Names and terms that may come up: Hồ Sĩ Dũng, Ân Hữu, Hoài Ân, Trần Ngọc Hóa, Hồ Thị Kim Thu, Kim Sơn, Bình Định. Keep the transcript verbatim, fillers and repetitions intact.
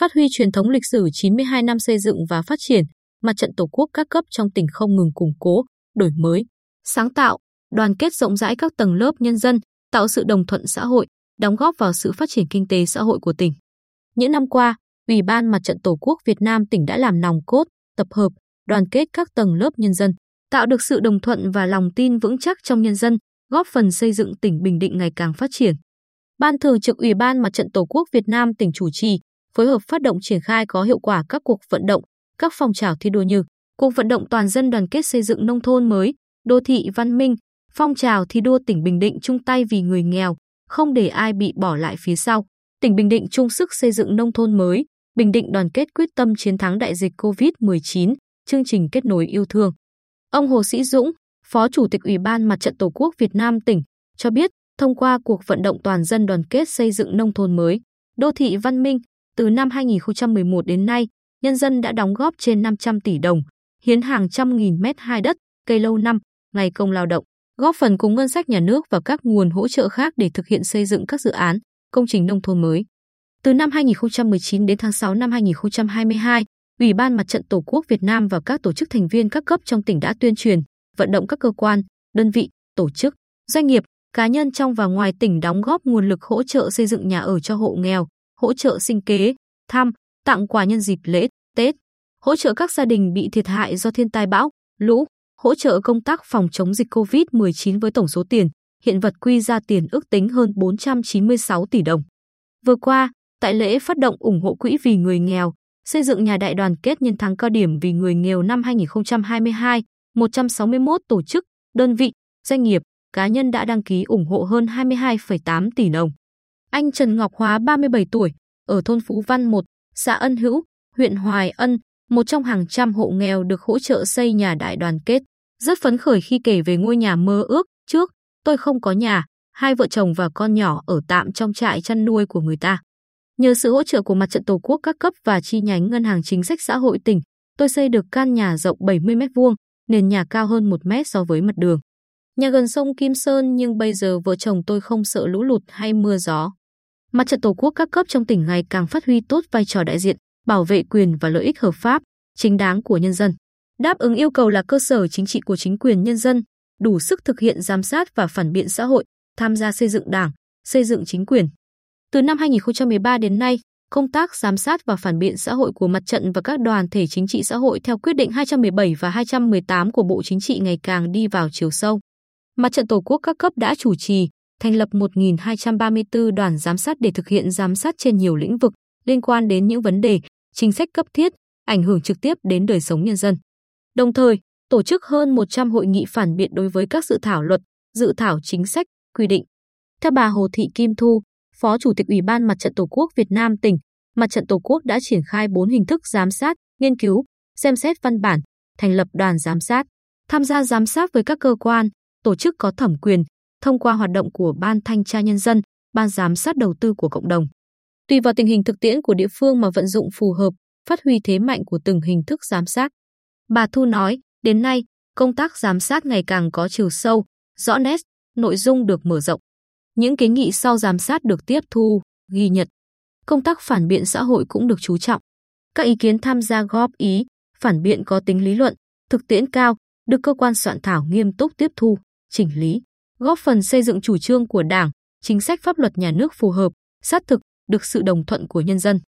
Phát huy truyền thống lịch sử chín mươi hai năm xây dựng và phát triển, Mặt trận Tổ quốc các cấp trong tỉnh không ngừng củng cố, đổi mới, sáng tạo, đoàn kết rộng rãi các tầng lớp nhân dân, tạo sự đồng thuận xã hội, đóng góp vào sự phát triển kinh tế xã hội của tỉnh. Những năm qua, Ủy ban Mặt trận Tổ quốc Việt Nam tỉnh đã làm nòng cốt, tập hợp, đoàn kết các tầng lớp nhân dân, tạo được sự đồng thuận và lòng tin vững chắc trong nhân dân, góp phần xây dựng tỉnh Bình Định ngày càng phát triển. Ban Thường trực Ủy ban Mặt trận Tổ quốc Việt Nam tỉnh chủ trì, phối hợp phát động triển khai có hiệu quả các cuộc vận động, các phong trào thi đua như cuộc vận động toàn dân đoàn kết xây dựng nông thôn mới, đô thị văn minh, phong trào thi đua tỉnh Bình Định chung tay vì người nghèo, không để ai bị bỏ lại phía sau, tỉnh Bình Định chung sức xây dựng nông thôn mới, Bình Định đoàn kết quyết tâm chiến thắng đại dịch cô vít mười chín, chương trình kết nối yêu thương. Ông Hồ Sĩ Dũng, Phó Chủ tịch Ủy ban Mặt trận Tổ quốc Việt Nam tỉnh, cho biết thông qua cuộc vận động toàn dân đoàn kết xây dựng nông thôn mới, đô thị văn minh, từ năm hai nghìn không trăm mười một đến nay, nhân dân đã đóng góp trên năm trăm tỷ đồng, hiến hàng trăm nghìn mét hai đất, cây lâu năm, ngày công lao động, góp phần cùng ngân sách nhà nước và các nguồn hỗ trợ khác để thực hiện xây dựng các dự án, công trình nông thôn mới. Từ năm hai nghìn không trăm mười chín đến tháng sáu năm hai nghìn không trăm hai mươi hai, Ủy ban Mặt trận Tổ quốc Việt Nam và các tổ chức thành viên các cấp trong tỉnh đã tuyên truyền, vận động các cơ quan, đơn vị, tổ chức, doanh nghiệp, cá nhân trong và ngoài tỉnh đóng góp nguồn lực hỗ trợ xây dựng nhà ở cho hộ nghèo, hỗ trợ sinh kế, thăm, tặng quà nhân dịp lễ, Tết, hỗ trợ các gia đình bị thiệt hại do thiên tai bão, lũ, hỗ trợ công tác phòng chống dịch cô vít mười chín với tổng số tiền, hiện vật quy ra tiền ước tính hơn bốn trăm chín mươi sáu tỷ đồng. Vừa qua, tại lễ phát động ủng hộ quỹ vì người nghèo, xây dựng nhà đại đoàn kết nhân tháng cao điểm vì người nghèo năm hai nghìn không trăm hai mươi hai, một trăm sáu mươi mốt tổ chức, đơn vị, doanh nghiệp, cá nhân đã đăng ký ủng hộ hơn hai mươi hai phẩy tám tỷ đồng. Anh Trần Ngọc Hóa, ba mươi bảy tuổi, ở thôn Phú Văn một, xã Ân Hữu, huyện Hoài Ân, một trong hàng trăm hộ nghèo được hỗ trợ xây nhà đại đoàn kết, rất phấn khởi khi kể về ngôi nhà mơ ước. Trước, tôi không có nhà, hai vợ chồng và con nhỏ ở tạm trong trại chăn nuôi của người ta. Nhờ sự hỗ trợ của Mặt trận Tổ quốc các cấp và chi nhánh Ngân hàng Chính sách Xã hội tỉnh, tôi xây được căn nhà rộng bảy mươi mét vuông, nền nhà cao hơn một mét so với mặt đường. Nhà gần sông Kim Sơn nhưng bây giờ vợ chồng tôi không sợ lũ lụt hay mưa gió. Mặt trận Tổ quốc các cấp trong tỉnh ngày càng phát huy tốt vai trò đại diện, bảo vệ quyền và lợi ích hợp pháp, chính đáng của nhân dân, đáp ứng yêu cầu là cơ sở chính trị của chính quyền nhân dân, đủ sức thực hiện giám sát và phản biện xã hội, tham gia xây dựng đảng, xây dựng chính quyền. Từ năm hai nghìn không trăm mười ba đến nay, công tác giám sát và phản biện xã hội của mặt trận và các đoàn thể chính trị xã hội theo quyết định hai trăm mười bảy và hai trăm mười tám của Bộ Chính trị ngày càng đi vào chiều sâu. Mặt trận Tổ quốc các cấp đã chủ trì, thành lập một nghìn hai trăm ba mươi tư đoàn giám sát để thực hiện giám sát trên nhiều lĩnh vực liên quan đến những vấn đề, chính sách cấp thiết, ảnh hưởng trực tiếp đến đời sống nhân dân. Đồng thời, tổ chức hơn một trăm hội nghị phản biện đối với các dự thảo luật, dự thảo chính sách, quy định. Theo bà Hồ Thị Kim Thu, Phó Chủ tịch Ủy ban Mặt trận Tổ quốc Việt Nam tỉnh, Mặt trận Tổ quốc đã triển khai bốn hình thức giám sát, nghiên cứu, xem xét văn bản, thành lập đoàn giám sát, tham gia giám sát với các cơ quan, tổ chức có thẩm quyền, thông qua hoạt động của Ban Thanh tra Nhân dân, Ban Giám sát Đầu tư của Cộng đồng. Tùy vào tình hình thực tiễn của địa phương mà vận dụng phù hợp, phát huy thế mạnh của từng hình thức giám sát. Bà Thu nói, đến nay, công tác giám sát ngày càng có chiều sâu, rõ nét, nội dung được mở rộng. Những kiến nghị sau giám sát được tiếp thu, ghi nhận. Công tác phản biện xã hội cũng được chú trọng. Các ý kiến tham gia góp ý, phản biện có tính lý luận, thực tiễn cao, được cơ quan soạn thảo nghiêm túc tiếp thu, chỉnh lý, góp phần xây dựng chủ trương của Đảng, chính sách pháp luật nhà nước phù hợp, sát thực, được sự đồng thuận của nhân dân.